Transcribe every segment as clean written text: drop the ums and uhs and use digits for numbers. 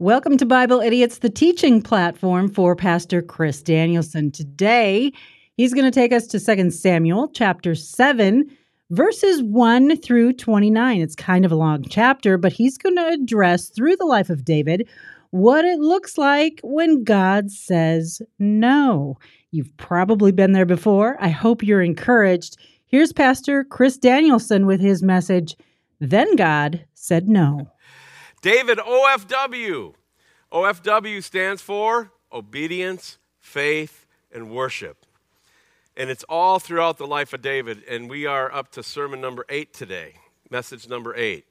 Welcome to Bible Idiots, the teaching platform for Pastor Chris Danielson. Today, he's going to take us to 2 Samuel chapter 7, verses 1 through 29. It's kind of a long chapter, but he's going to address through the life of David what it looks like when God says no. You've probably been there before. I hope you're encouraged. Here's Pastor Chris Danielson with his message, Then God Said No. David O.F.W. O.F.W. stands for obedience, faith, and worship. And it's all throughout the life of David. And we are up to sermon number 8 today, message number 8.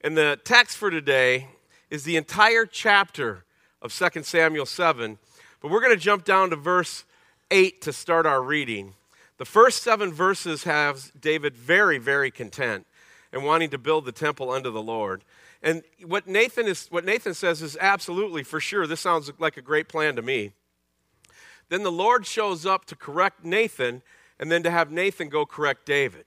And the text for today is the entire chapter of 2 Samuel 7. But we're going to jump down to verse 8 to start our reading. The first 7 verses have David very, very content and wanting to build the temple unto the Lord. And what Nathan says is absolutely for sure. This sounds like a great plan to me. Then the Lord shows up to correct Nathan and then to have Nathan go correct David.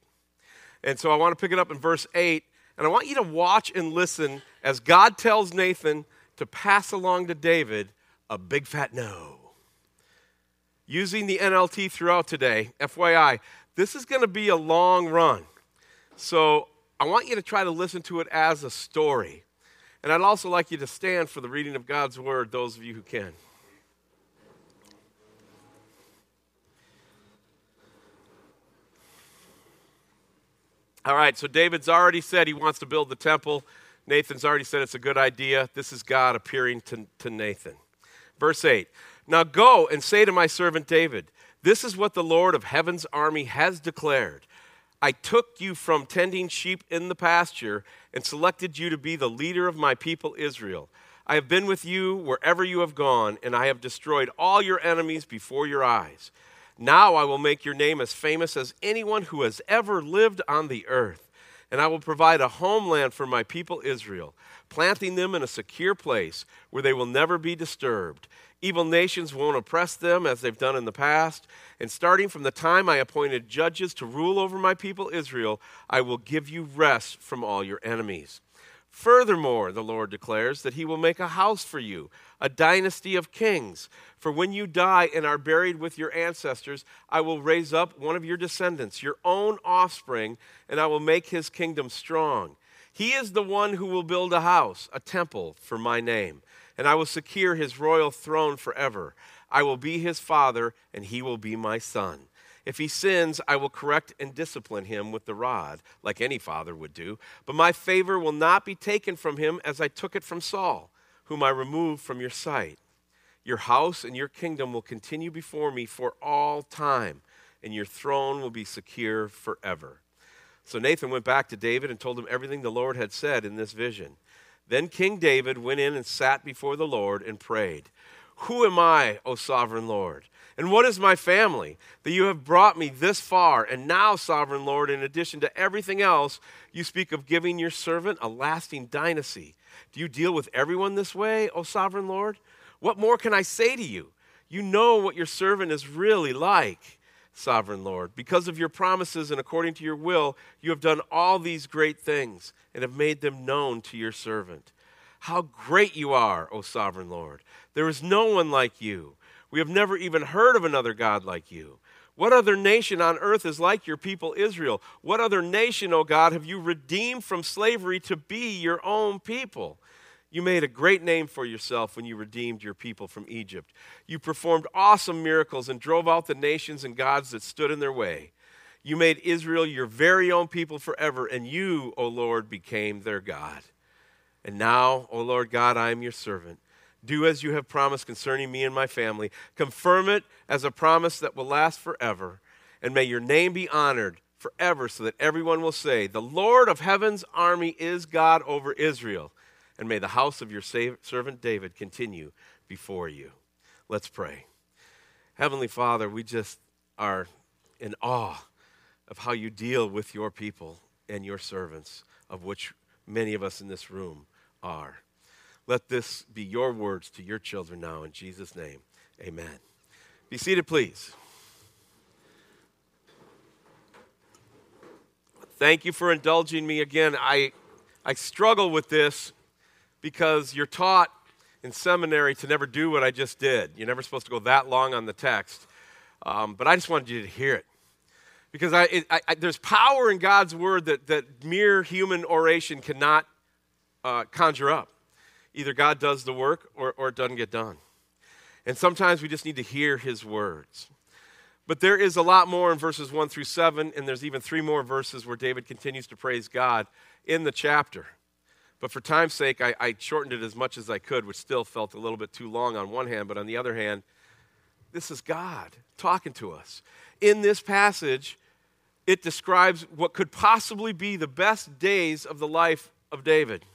And so I want to pick it up in verse 8. And I want you to watch and listen as God tells Nathan to pass along to David a big fat no. Using the NLT throughout today, FYI, this is going to be a long run. So I want you to try to listen to it as a story. And I'd also like you to stand for the reading of God's word, those of you who can. All right, so David's already said he wants to build the temple. Nathan's already said it's a good idea. This is God appearing to Nathan. Verse 8, now go and say to my servant David, this is what the Lord of heaven's army has declared. I took you from tending sheep in the pasture and selected you to be the leader of my people Israel. I have been with you wherever you have gone, and I have destroyed all your enemies before your eyes. Now I will make your name as famous as anyone who has ever lived on the earth, and I will provide a homeland for my people Israel, planting them in a secure place where they will never be disturbed. Evil nations won't oppress them as they've done in the past, and starting from the time I appointed judges to rule over my people Israel, I will give you rest from all your enemies. Furthermore, the Lord declares that he will make a house for you, a dynasty of kings. For when you die and are buried with your ancestors, I will raise up one of your descendants, your own offspring, and I will make his kingdom strong. He is the one who will build a house, a temple for my name, and I will secure his royal throne forever. I will be his father, and he will be my son. If he sins, I will correct and discipline him with the rod, like any father would do. But my favor will not be taken from him as I took it from Saul, whom I removed from your sight. Your house and your kingdom will continue before me for all time, and your throne will be secure forever. So Nathan went back to David and told him everything the Lord had said in this vision. Then King David went in and sat before the Lord and prayed, "Who am I, O sovereign Lord? And what is my family that you have brought me this far? And now, sovereign Lord, in addition to everything else, you speak of giving your servant a lasting dynasty. Do you deal with everyone this way, O sovereign Lord? What more can I say to you? You know what your servant is really like, sovereign Lord. Because of your promises and according to your will, you have done all these great things and have made them known to your servant. How great you are, O sovereign Lord. There is no one like you. We have never even heard of another God like you. What other nation on earth is like your people Israel? What other nation, O God, have you redeemed from slavery to be your own people? You made a great name for yourself when you redeemed your people from Egypt. You performed awesome miracles and drove out the nations and gods that stood in their way. You made Israel your very own people forever, and you, O Lord, became their God. And now, O Lord God, I am your servant. Do as you have promised concerning me and my family. Confirm it as a promise that will last forever. And may your name be honored forever so that everyone will say, the Lord of heaven's army is God over Israel. And may the house of your servant David continue before you." Let's pray. Heavenly Father, we just are in awe of how you deal with your people and your servants, of which many of us in this room are. Let this be your words to your children now. In Jesus' name, amen. Be seated, please. Thank you for indulging me again. I struggle with this because you're taught in seminary to never do what I just did. You're never supposed to go that long on the text. But I just wanted you to hear it. Because there's power in God's word that mere human oration cannot conjure up. Either God does the work or it doesn't get done. And sometimes we just need to hear his words. But there is a lot more in verses 1 through 7, and there's even 3 more verses where David continues to praise God in the chapter. But for time's sake, I shortened it as much as I could, which still felt a little bit too long on one hand. But on the other hand, this is God talking to us. In this passage, it describes what could possibly be the best days of the life of David.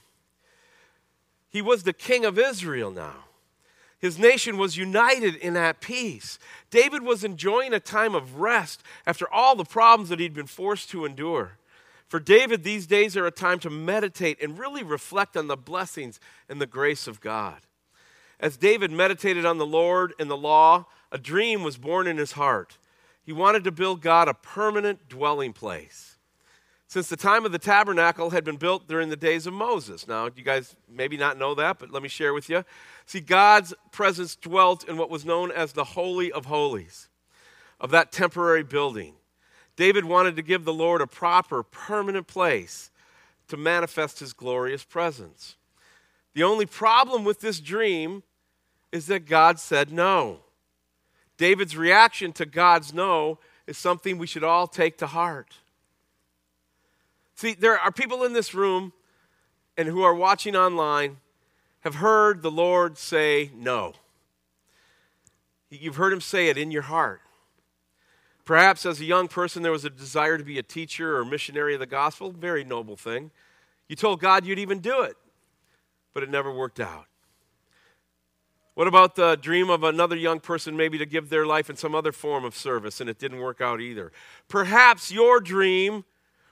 He was the king of Israel now. His nation was united in that peace. David was enjoying a time of rest after all the problems that he'd been forced to endure. For David, these days are a time to meditate and really reflect on the blessings and the grace of God. As David meditated on the Lord and the law, a dream was born in his heart. He wanted to build God a permanent dwelling place. Since the time of the tabernacle had been built during the days of Moses. Now, you guys maybe not know that, but let me share with you. See, God's presence dwelt in what was known as the Holy of Holies, of that temporary building. David wanted to give the Lord a proper, permanent place to manifest his glorious presence. The only problem with this dream is that God said no. David's reaction to God's no is something we should all take to heart. See, there are people in this room and who are watching online have heard the Lord say no. You've heard him say it in your heart. Perhaps as a young person there was a desire to be a teacher or missionary of the gospel, very noble thing. You told God you'd even do it, but it never worked out. What about the dream of another young person maybe to give their life in some other form of service, and it didn't work out either? Perhaps your dream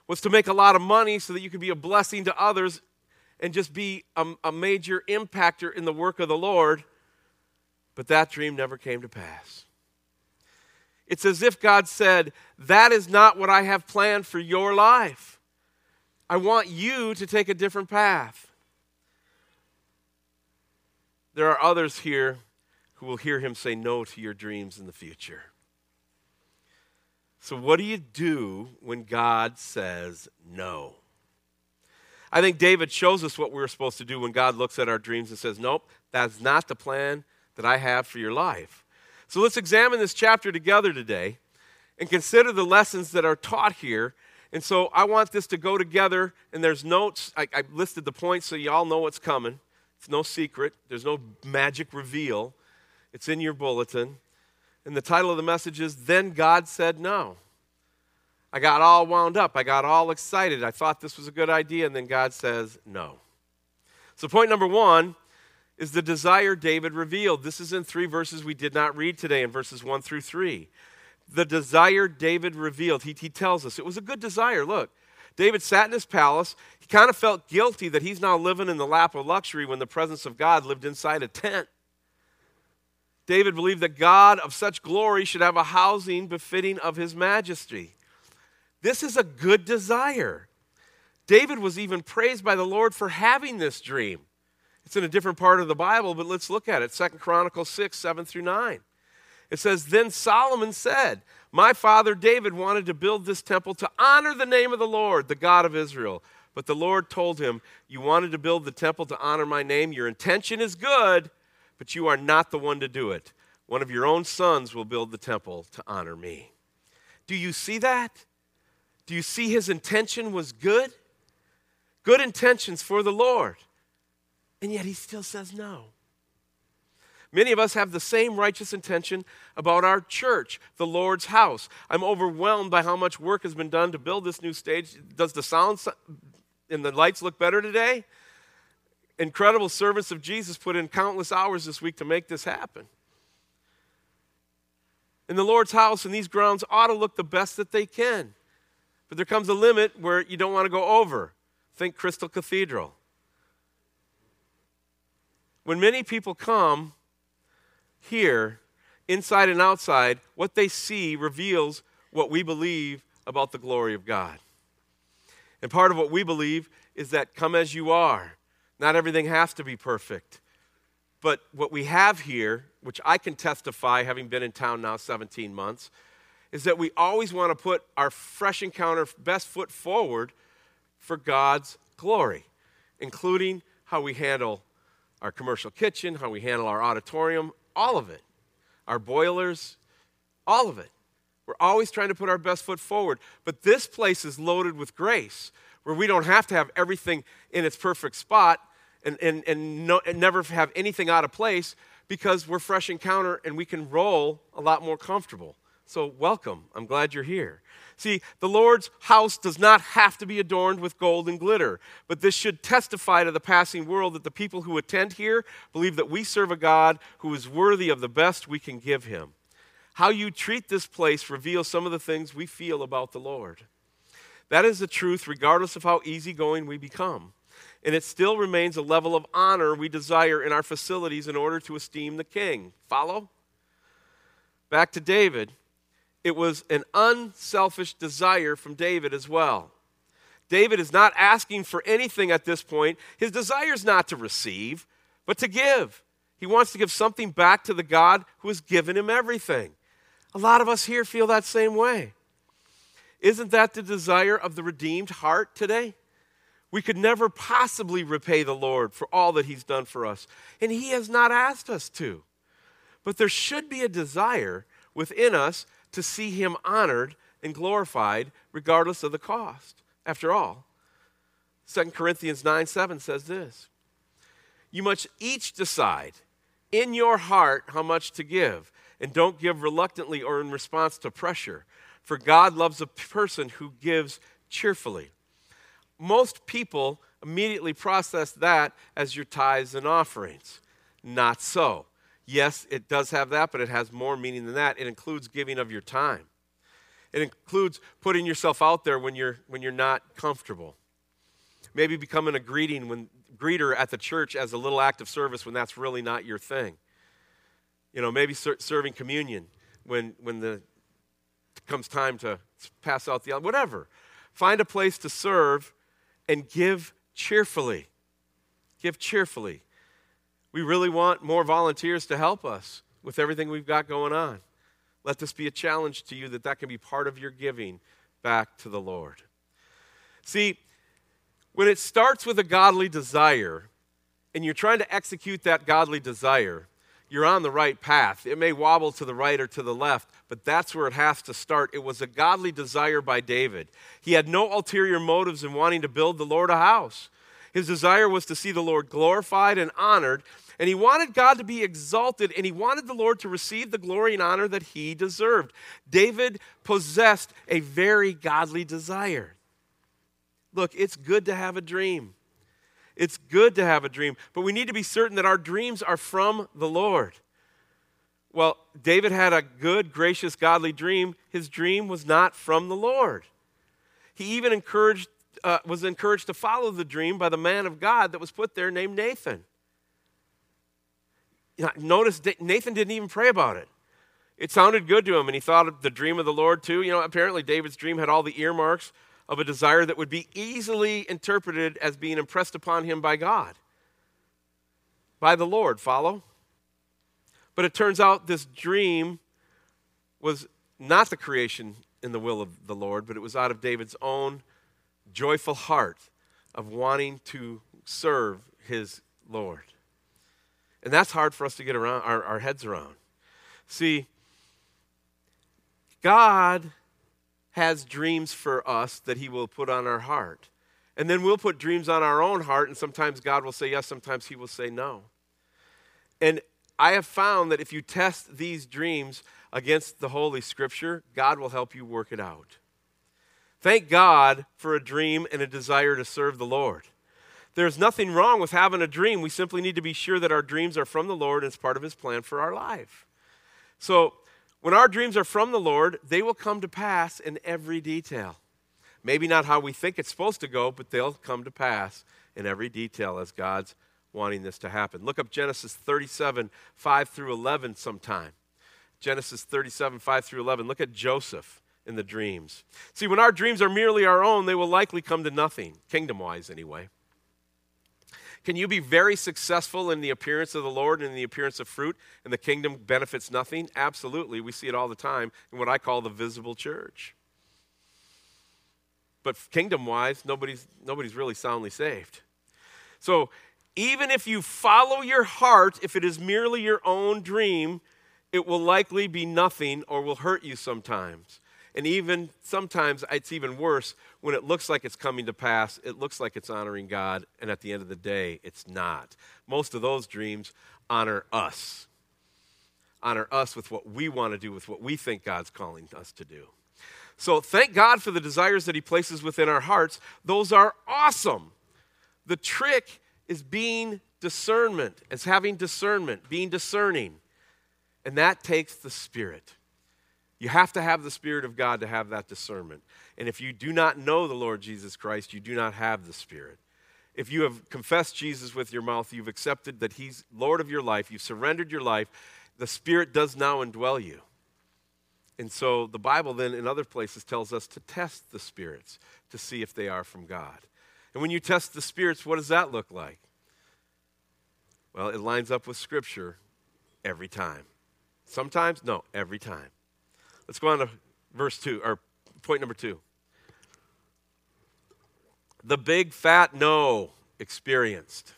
was to make a lot of money so that you could be a blessing to others and just be a major impactor in the work of the Lord, but that dream never came to pass. It's as if God said, that is not what I have planned for your life. I want you to take a different path. There are others here who will hear him say no to your dreams in the future. So what do you do when God says no? I think David shows us what we're supposed to do when God looks at our dreams and says, nope, that's not the plan that I have for your life. So let's examine this chapter together today and consider the lessons that are taught here. And so I want this to go together, and there's notes. I listed the points so you all know what's coming. It's no secret. There's no magic reveal. It's in your bulletin. And the title of the message is, Then God Said No. I got all wound up. I got all excited. I thought this was a good idea, and then God says no. So point number 1 is the desire David revealed. This is in 3 verses we did not read today, in verses 1 through 3. The desire David revealed. He tells us. It was a good desire. Look. David sat in his palace. He kind of felt guilty that he's now living in the lap of luxury when the presence of God lived inside a tent. David believed that God of such glory should have a housing befitting of his majesty. This is a good desire. David was even praised by the Lord for having this dream. It's in a different part of the Bible, but let's look at it. 2 Chronicles 6, 7 through 9. It says, Then Solomon said, My father David wanted to build this temple to honor the name of the Lord, the God of Israel. But the Lord told him, You wanted to build the temple to honor my name. Your intention is good, but you are not the one to do it. One of your own sons will build the temple to honor me. Do you see that? Do you see his intention was good? Good intentions for the Lord. And yet he still says no. Many of us have the same righteous intention about our church, the Lord's house. I'm overwhelmed by how much work has been done to build this new stage. Does the sound and the lights look better today? Incredible servants of Jesus put in countless hours this week to make this happen. And the Lord's house and these grounds ought to look the best that they can. But there comes a limit where you don't want to go over. Think Crystal Cathedral. When many people come here, inside and outside, what they see reveals what we believe about the glory of God. And part of what we believe is that come as you are. Not everything has to be perfect. But what we have here, which I can testify, having been in town now 17 months, is that we always want to put our Fresh Encounter best foot forward for God's glory, including how we handle our commercial kitchen, how we handle our auditorium, all of it, our boilers, all of it. We're always trying to put our best foot forward. But this place is loaded with grace, where we don't have to have everything in its perfect spot and never have anything out of place, because we're Fresh Encounter and we can roll a lot more comfortable. So welcome. I'm glad you're here. See, the Lord's house does not have to be adorned with gold and glitter, but this should testify to the passing world that the people who attend here believe that we serve a God who is worthy of the best we can give him. How you treat this place reveals some of the things we feel about the Lord. That is the truth, regardless of how easygoing we become. And it still remains a level of honor we desire in our facilities in order to esteem the king. Follow? Back to David. It was an unselfish desire from David as well. David is not asking for anything at this point. His desire is not to receive, but to give. He wants to give something back to the God who has given him everything. A lot of us here feel that same way. Isn't that the desire of the redeemed heart today? We could never possibly repay the Lord for all that he's done for us, and he has not asked us to. But there should be a desire within us to see him honored and glorified regardless of the cost. After all, 2 Corinthians 9:7 says this, "You must each decide in your heart how much to give, and don't give reluctantly or in response to pressure, for God loves a person who gives cheerfully." Most people immediately process that as your tithes and offerings. Not so. Yes, it does have that, but it has more meaning than that. It includes giving of your time. It includes putting yourself out there when you're not comfortable. Maybe becoming a greeter at the church as a little act of service when that's really not your thing. You know, maybe serving communion when comes time to pass out the whatever. Find a place to serve and give cheerfully. Give cheerfully. We really want more volunteers to help us with everything we've got going on. Let this be a challenge to you that can be part of your giving back to the Lord. See, when it starts with a godly desire and you're trying to execute that godly desire, you're on the right path. It may wobble to the right or to the left, but that's where it has to start. It was a godly desire by David. He had no ulterior motives in wanting to build the Lord a house. His desire was to see the Lord glorified and honored, and he wanted God to be exalted, and he wanted the Lord to receive the glory and honor that he deserved. David possessed a very godly desire. Look, it's good to have a dream. It's good to have a dream, but we need to be certain that our dreams are from the Lord. Well, David had a good, gracious, godly dream. His dream was not from the Lord. He even was encouraged to follow the dream by the man of God that was put there named Nathan. Notice Nathan didn't even pray about it. It sounded good to him, and he thought of the dream of the Lord too. You know, apparently David's dream had all the earmarks of a desire that would be easily interpreted as being impressed upon him by God, by the Lord, follow? But it turns out this dream was not the creation in the will of the Lord, but it was out of David's own joyful heart of wanting to serve his Lord. And that's hard for us to get around our heads around. See, God has dreams for us that he will put on our heart. And then we'll put dreams on our own heart, and sometimes God will say yes, sometimes he will say no. And I have found that if you test these dreams against the Holy Scripture, God will help you work it out. Thank God for a dream and a desire to serve the Lord. There's nothing wrong with having a dream. We simply need to be sure that our dreams are from the Lord and it's part of his plan for our life. So, when our dreams are from the Lord, they will come to pass in every detail. Maybe not how we think it's supposed to go, but they'll come to pass in every detail as God's wanting this to happen. Look up Genesis 37, 5 through 11 sometime. Genesis 37, 5 through 11. Look at Joseph in the dreams. See, when our dreams are merely our own, they will likely come to nothing, kingdom-wise anyway. Can you be very successful in the appearance of the Lord and in the appearance of fruit, and the kingdom benefits nothing? Absolutely. We see it all the time in what I call the visible church. But kingdom-wise, nobody's really soundly saved. So even if you follow your heart, if it is merely your own dream, it will likely be nothing or will hurt you sometimes. And even sometimes it's even worse when it looks like it's coming to pass, it looks like it's honoring God, and at the end of the day, it's not. Most of those dreams honor us with what we want to do, with what we think God's calling us to do. So thank God for the desires that he places within our hearts. Those are awesome. The trick is being discerning. And that takes the Spirit. You have to have the Spirit of God to have that discernment. And if you do not know the Lord Jesus Christ, you do not have the Spirit. If you have confessed Jesus with your mouth, you've accepted that he's Lord of your life, you've surrendered your life, the Spirit does now indwell you. And so the Bible then in other places tells us to test the spirits to see if they are from God. And when you test the spirits, what does that look like? Well, it lines up with Scripture every time. Sometimes? No, every time. Let's go on to point number 2. The big fat no experienced.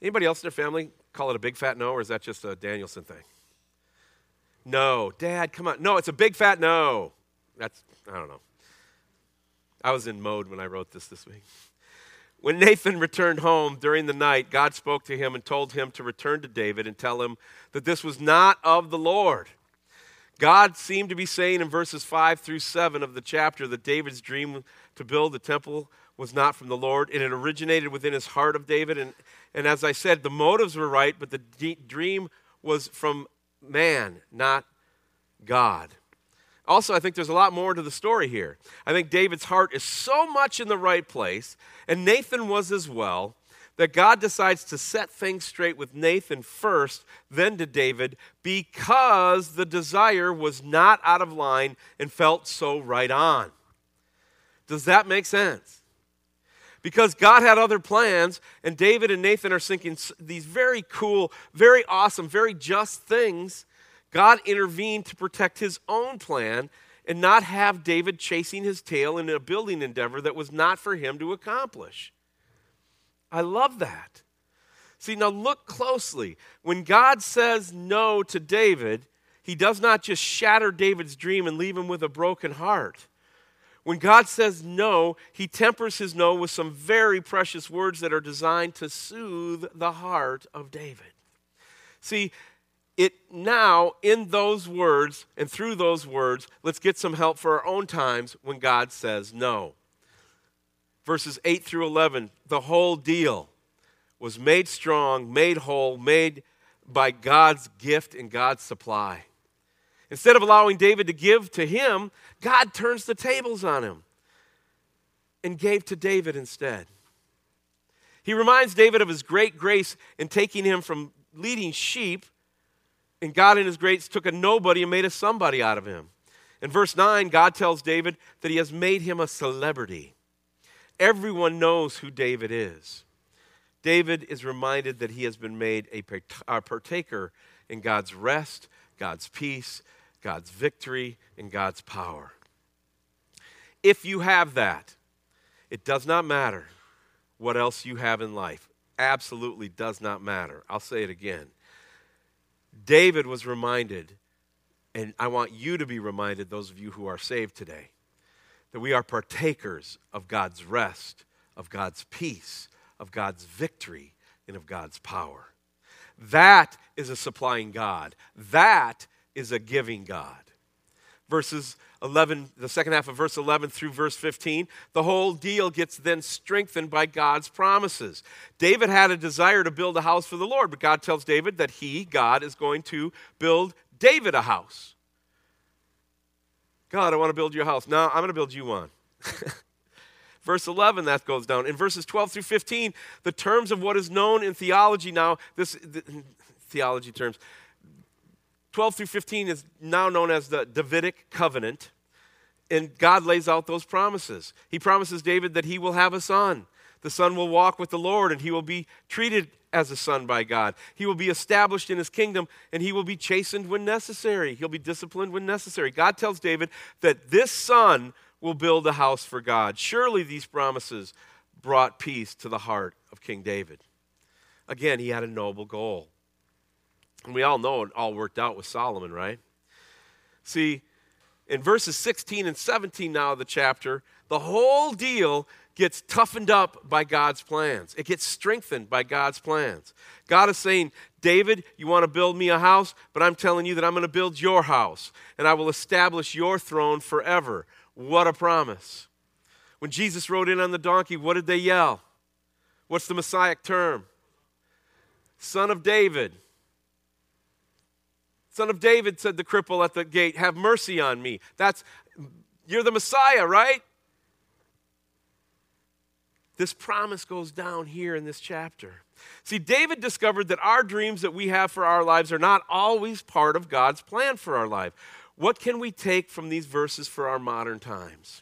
Anybody else in their family call it a big fat no, or is that just a Danielson thing? No, Dad, come on. No, it's a big fat no. I don't know. I was in mode when I wrote this week. When Nathan returned home during the night, God spoke to him and told him to return to David and tell him that this was not of the Lord. God seemed to be saying in verses 5 through 7 of the chapter that David's dream to build the temple was not from the Lord, and it originated within his heart of David. And as I said, the motives were right, but the dream was from man, not God. Also, I think there's a lot more to the story here. I think David's heart is so much in the right place, and Nathan was as well, that God decides to set things straight with Nathan first, then to David, because the desire was not out of line and felt so right on. Does that make sense? Because God had other plans, and David and Nathan are thinking these very cool, very awesome, very just things. God intervened to protect his own plan and not have David chasing his tail in a building endeavor that was not for him to accomplish. I love that. See, now look closely. When God says no to David, he does not just shatter David's dream and leave him with a broken heart. When God says no, he tempers his no with some very precious words that are designed to soothe the heart of David. See, it now, in those words and through those words, let's get some help for our own times when God says no. Verses 8 through 11, the whole deal was made strong, made whole, made by God's gift and God's supply. Instead of allowing David to give to him, God turns the tables on him and gave to David instead. He reminds David of his great grace in taking him from leading sheep, and God in his grace took a nobody and made a somebody out of him. In verse 9, God tells David that he has made him a celebrity. Everyone knows who David is. David is reminded that he has been made a partaker in God's rest, God's peace, God's victory, and God's power. If you have that, it does not matter what else you have in life. Absolutely does not matter. I'll say it again. David was reminded, and I want you to be reminded, those of you who are saved today, that we are partakers of God's rest, of God's peace, of God's victory, and of God's power. That is a supplying God. That is a giving God. Verses 11, the second half of verse 11 through verse 15, the whole deal gets then strengthened by God's promises. David had a desire to build a house for the Lord, but God tells David that he, God, is going to build David a house. God, I want to build you a house. No, I'm going to build you one. Verse 11, that goes down. In verses 12 through 15, the terms of what is known in theology now, theology terms, 12 through 15 is now known as the Davidic covenant, and God lays out those promises. He promises David that he will have a son, The son will walk with the Lord, and he will be treated as a son by God. He will be established in his kingdom, and he will be chastened when necessary. He'll be disciplined when necessary. God tells David that this son will build a house for God. Surely these promises brought peace to the heart of King David. Again, he had a noble goal. And we all know it all worked out with Solomon, right? See, in verses 16 and 17 now of the chapter, the whole deal gets toughened up by God's plans. It gets strengthened by God's plans. God is saying, David, you want to build me a house, but I'm telling you that I'm going to build your house, and I will establish your throne forever. What a promise. When Jesus rode in on the donkey, what did they yell? What's the Messiah term? Son of David. Son of David, said the cripple at the gate, have mercy on me. You're the Messiah, right? This promise goes down here in this chapter. See, David discovered that our dreams that we have for our lives are not always part of God's plan for our life. What can we take from these verses for our modern times?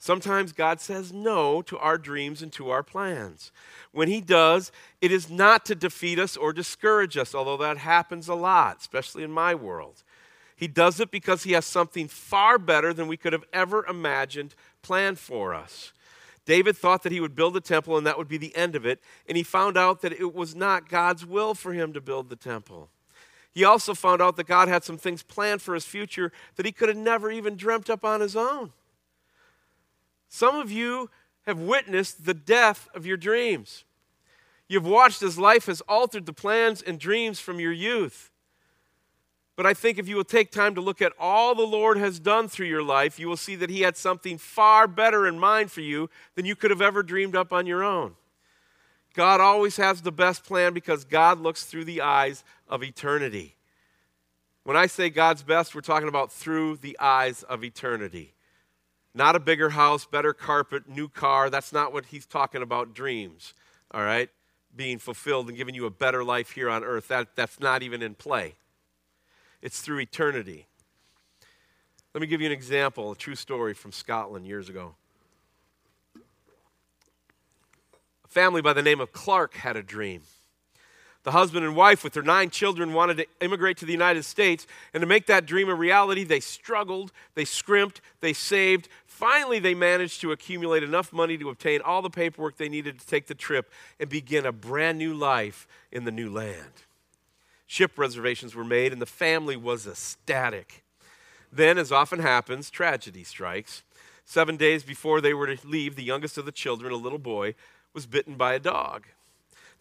Sometimes God says no to our dreams and to our plans. When he does, it is not to defeat us or discourage us, although that happens a lot, especially in my world. He does it because he has something far better than we could have ever imagined planned for us. David thought that he would build a temple and that would be the end of it, and he found out that it was not God's will for him to build the temple. He also found out that God had some things planned for his future that he could have never even dreamt up on his own. Some of you have witnessed the death of your dreams. You've watched as life has altered the plans and dreams from your youth. But I think if you will take time to look at all the Lord has done through your life, you will see that he had something far better in mind for you than you could have ever dreamed up on your own. God always has the best plan because God looks through the eyes of eternity. When I say God's best, we're talking about through the eyes of eternity. Not a bigger house, better carpet, new car. That's not what he's talking about, dreams, all right? Being fulfilled and giving you a better life here on earth. That's not even in play. It's through eternity. Let me give you an example, a true story from Scotland years ago. A family by the name of Clark had a dream. The husband and wife with their 9 children wanted to immigrate to the United States, and to make that dream a reality, they struggled, they scrimped, they saved. Finally, they managed to accumulate enough money to obtain all the paperwork they needed to take the trip and begin a brand new life in the new land. Ship reservations were made, and the family was ecstatic. Then, as often happens, tragedy strikes. 7 days before they were to leave, the youngest of the children, a little boy, was bitten by a dog.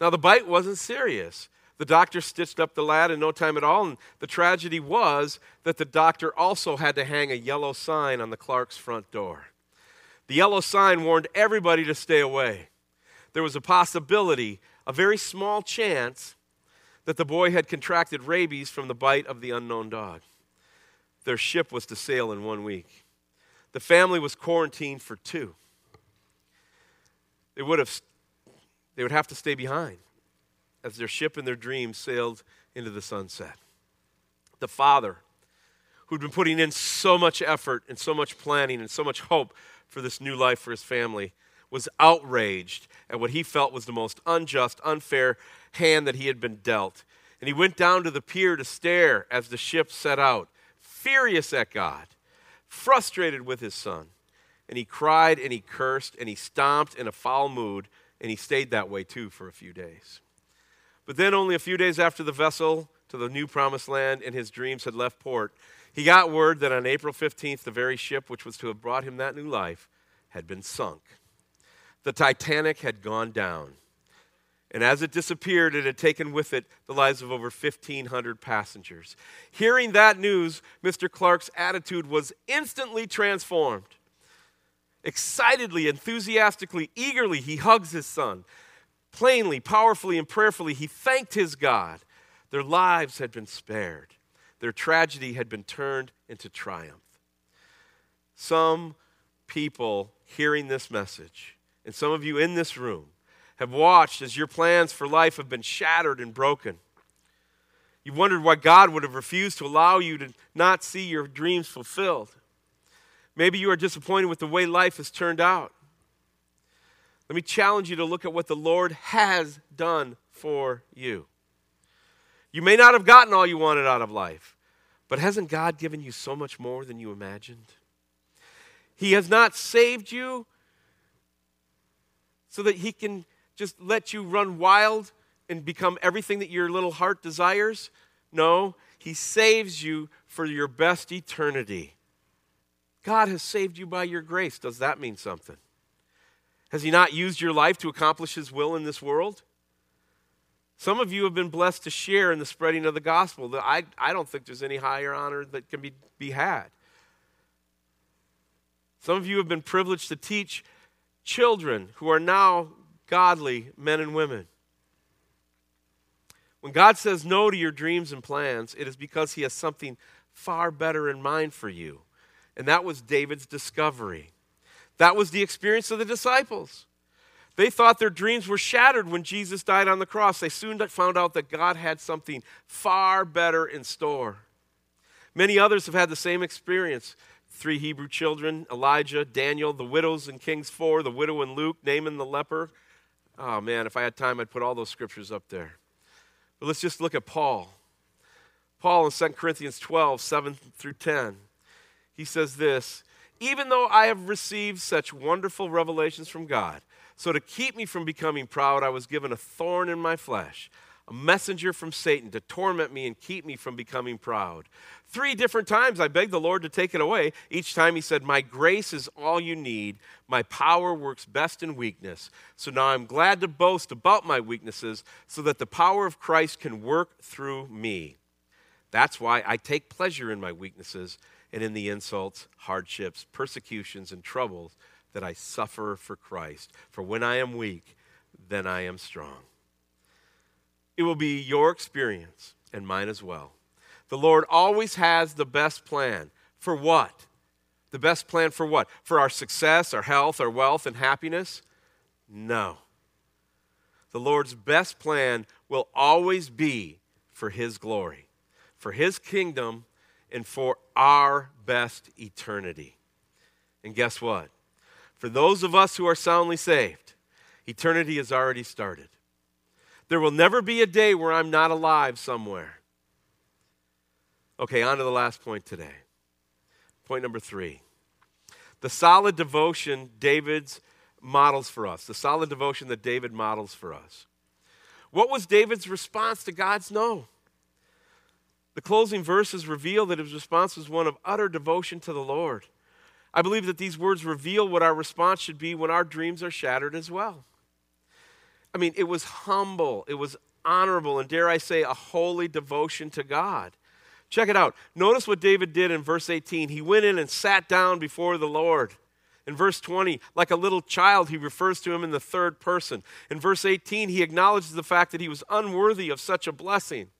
Now, the bite wasn't serious. The doctor stitched up the lad in no time at all, and the tragedy was that the doctor also had to hang a yellow sign on the Clark's front door. The yellow sign warned everybody to stay away. There was a possibility, a very small chance, that the boy had contracted rabies from the bite of the unknown dog. Their ship was to sail in 1 week. The family was quarantined for 2. They would have to stay behind as their ship and their dreams sailed into the sunset. The father, who'd been putting in so much effort and so much planning and so much hope for this new life for his family, was outraged at what he felt was the most unjust, unfair hand that he had been dealt. And he went down to the pier to stare as the ship set out, furious at God, frustrated with his son. And he cried and he cursed and he stomped in a foul mood. And he stayed that way, too, for a few days. But then only a few days after the vessel to the new promised land and his dreams had left port, he got word that on April 15th, the very ship which was to have brought him that new life had been sunk. The Titanic had gone down. And as it disappeared, it had taken with it the lives of over 1,500 passengers. Hearing that news, Mr. Clark's attitude was instantly transformed. Excitedly, enthusiastically, eagerly, he hugs his son. Plainly, powerfully, and prayerfully, he thanked his God. Their lives had been spared. Their tragedy had been turned into triumph. Some people hearing this message, and some of you in this room, have watched as your plans for life have been shattered and broken. You've wondered why God would have refused to allow you to not see your dreams fulfilled. Maybe you are disappointed with the way life has turned out. Let me challenge you to look at what the Lord has done for you. You may not have gotten all you wanted out of life, but hasn't God given you so much more than you imagined? He has not saved you so that he can just let you run wild and become everything that your little heart desires. No, he saves you for your best eternity. God has saved you by your grace. Does that mean something? Has he not used your life to accomplish his will in this world? Some of you have been blessed to share in the spreading of the gospel. I don't think there's any higher honor that can be had. Some of you have been privileged to teach children who are now godly men and women. When God says no to your dreams and plans, it is because he has something far better in mind for you. And that was David's discovery. That was the experience of the disciples. They thought their dreams were shattered when Jesus died on the cross. They soon found out that God had something far better in store. Many others have had the same experience. 3 Hebrew children, Elijah, Daniel, the widows in Kings 4, the widow in Luke, Naaman the leper. Oh man, if I had time, I'd put all those scriptures up there. But let's just look at Paul. Paul in 2 Corinthians 12, 7 through 10. He says this, "Even though I have received such wonderful revelations from God, so to keep me from becoming proud, I was given a thorn in my flesh, a messenger from Satan to torment me and keep me from becoming proud. 3 different times I begged the Lord to take it away. Each time he said, 'My grace is all you need. My power works best in weakness.' So now I'm glad to boast about my weaknesses so that the power of Christ can work through me. That's why I take pleasure in my weaknesses and in the insults, hardships, persecutions, and troubles that I suffer for Christ. For when I am weak, then I am strong." It will be your experience and mine as well. The Lord always has the best plan. For what? The best plan for what? For our success, our health, our wealth, and happiness? No. The Lord's best plan will always be for his glory, for his kingdom, and for our best eternity. And guess what? For those of us who are soundly saved, eternity has already started. There will never be a day where I'm not alive somewhere. Okay, on to the last point today. Point number 3. The solid devotion David's models for us. The solid devotion that David models for us. What was David's response to God's no? The closing verses reveal that his response was one of utter devotion to the Lord. I believe that these words reveal what our response should be when our dreams are shattered as well. I mean, it was humble, it was honorable, and dare I say, a holy devotion to God. Check it out. Notice what David did in verse 18. He went in and sat down before the Lord. In verse 20, like a little child, he refers to him in the third person. In verse 18, he acknowledges the fact that he was unworthy of such a blessing.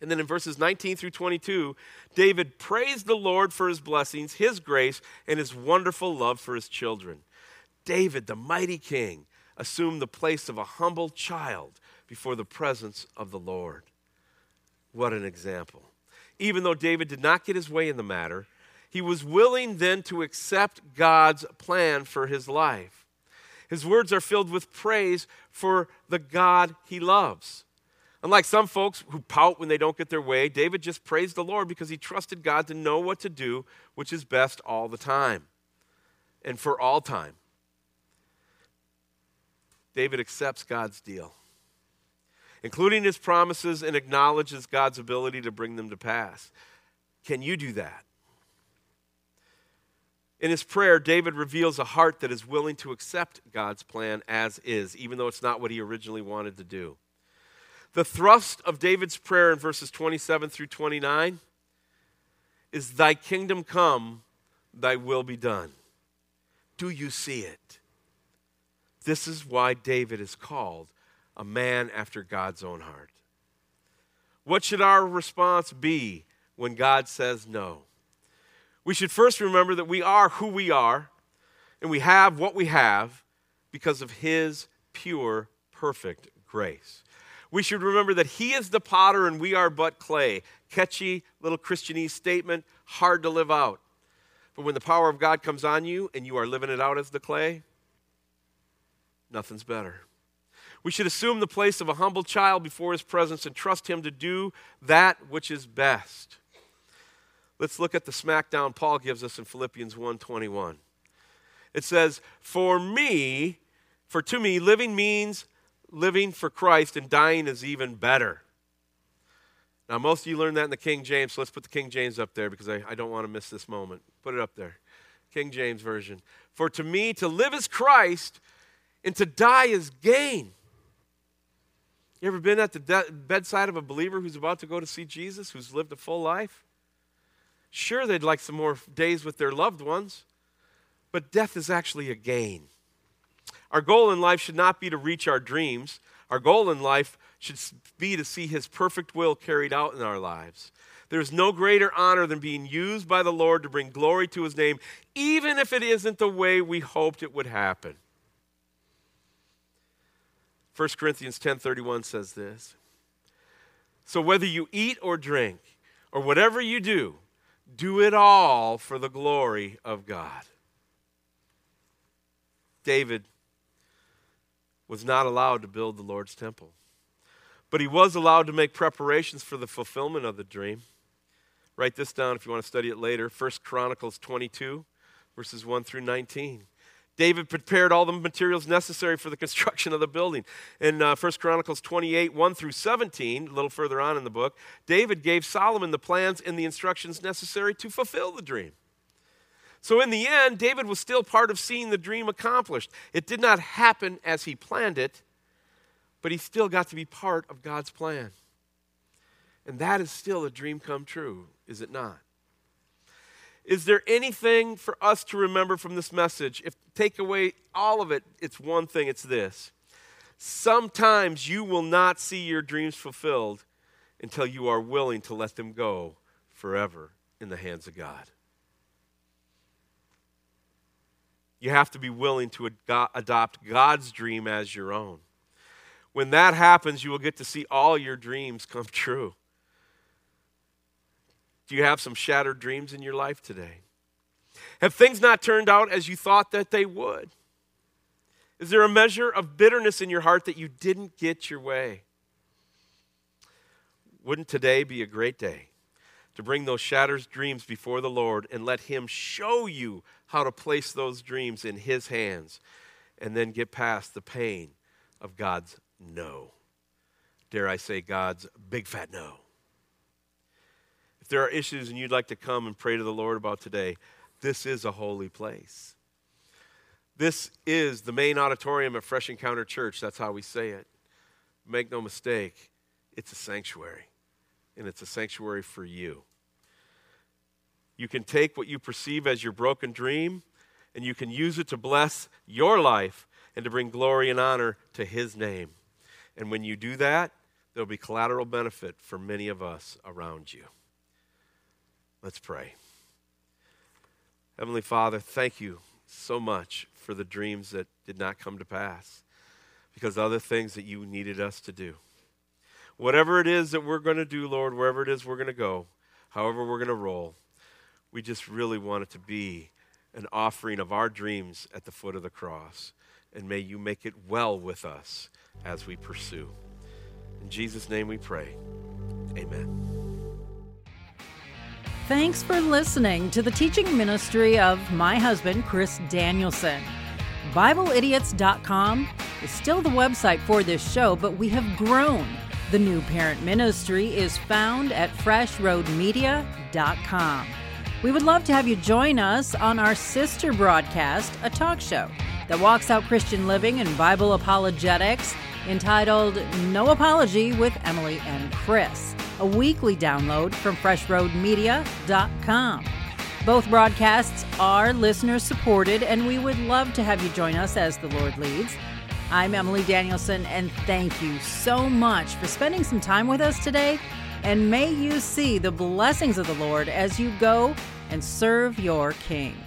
And then in verses 19 through 22, David praised the Lord for his blessings, his grace, and his wonderful love for his children. David, the mighty king, assumed the place of a humble child before the presence of the Lord. What an example. Even though David did not get his way in the matter, he was willing then to accept God's plan for his life. His words are filled with praise for the God he loves. Unlike some folks who pout when they don't get their way, David just praised the Lord because he trusted God to know what to do, which is best all the time and for all time. David accepts God's deal, including his promises, and acknowledges God's ability to bring them to pass. Can you do that? In his prayer, David reveals a heart that is willing to accept God's plan as is, even though it's not what he originally wanted to do. The thrust of David's prayer in verses 27 through 29 is, "Thy kingdom come, thy will be done." Do you see it? This is why David is called a man after God's own heart. What should our response be when God says no? We should first remember that we are who we are, and we have what we have because of his pure, perfect grace. We should remember that he is the potter and we are but clay. Catchy little Christianese statement, hard to live out. But when the power of God comes on you and you are living it out as the clay, nothing's better. We should assume the place of a humble child before his presence and trust him to do that which is best. Let's look at the smackdown Paul gives us in Philippians 1:21. It says, For to me, living means living for Christ, and dying is even better. Now, most of you learned that in the King James, so let's put the King James up there because I don't want to miss this moment. Put it up there. King James Version. For to me, to live is Christ, and to die is gain. You ever been at the bedside of a believer who's about to go to see Jesus, who's lived a full life? Sure, they'd like some more days with their loved ones, but death is actually a gain. Our goal in life should not be to reach our dreams. Our goal in life should be to see his perfect will carried out in our lives. There is no greater honor than being used by the Lord to bring glory to his name, even if it isn't the way we hoped it would happen. 1 Corinthians 10:31 says this. So whether you eat or drink or whatever you do, do it all for the glory of God. David was not allowed to build the Lord's temple, but he was allowed to make preparations for the fulfillment of the dream. Write this down if you want to study it later. 1 Chronicles 22, verses 1 through 19. David prepared all the materials necessary for the construction of the building. In 1 Chronicles 28, 1 through 17, a little further on in the book, David gave Solomon the plans and the instructions necessary to fulfill the dream. So in the end, David was still part of seeing the dream accomplished. It did not happen as he planned it, but he still got to be part of God's plan. And that is still a dream come true, is it not? Is there anything for us to remember from this message? If take away all of it, it's one thing, it's this. Sometimes you will not see your dreams fulfilled until you are willing to let them go forever in the hands of God. You have to be willing to adopt God's dream as your own. When that happens, you will get to see all your dreams come true. Do you have some shattered dreams in your life today? Have things not turned out as you thought that they would? Is there a measure of bitterness in your heart that you didn't get your way? Wouldn't today be a great day to bring those shattered dreams before the Lord and let him show you how to place those dreams in his hands and then get past the pain of God's no. Dare I say God's big fat no. If there are issues and you'd like to come and pray to the Lord about today, this is a holy place. This is the main auditorium of Fresh Encounter Church. That's how we say it. Make no mistake, it's a sanctuary, and it's a sanctuary for you. You can take what you perceive as your broken dream, and you can use it to bless your life and to bring glory and honor to his name. And when you do that, there'll be collateral benefit for many of us around you. Let's pray. Heavenly Father, thank you so much for the dreams that did not come to pass because of other things that you needed us to do. Whatever it is that we're going to do, Lord, wherever it is we're going to go, however we're going to roll, we just really want it to be an offering of our dreams at the foot of the cross. And may you make it well with us as we pursue. In Jesus' name we pray. Amen. Thanks for listening to the teaching ministry of my husband, Chris Danielson. BibleIdiots.com is still the website for this show, but we have grown. The new parent ministry is found at FreshRoadMedia.com. We would love to have you join us on our sister broadcast, a talk show that walks out Christian living and Bible apologetics, entitled No Apology with Emily and Chris, a weekly download from FreshRoadMedia.com. Both broadcasts are listener-supported, and we would love to have you join us as the Lord leads. I'm Emily Danielson, and thank you so much for spending some time with us today, and may you see the blessings of the Lord as you go and serve your King.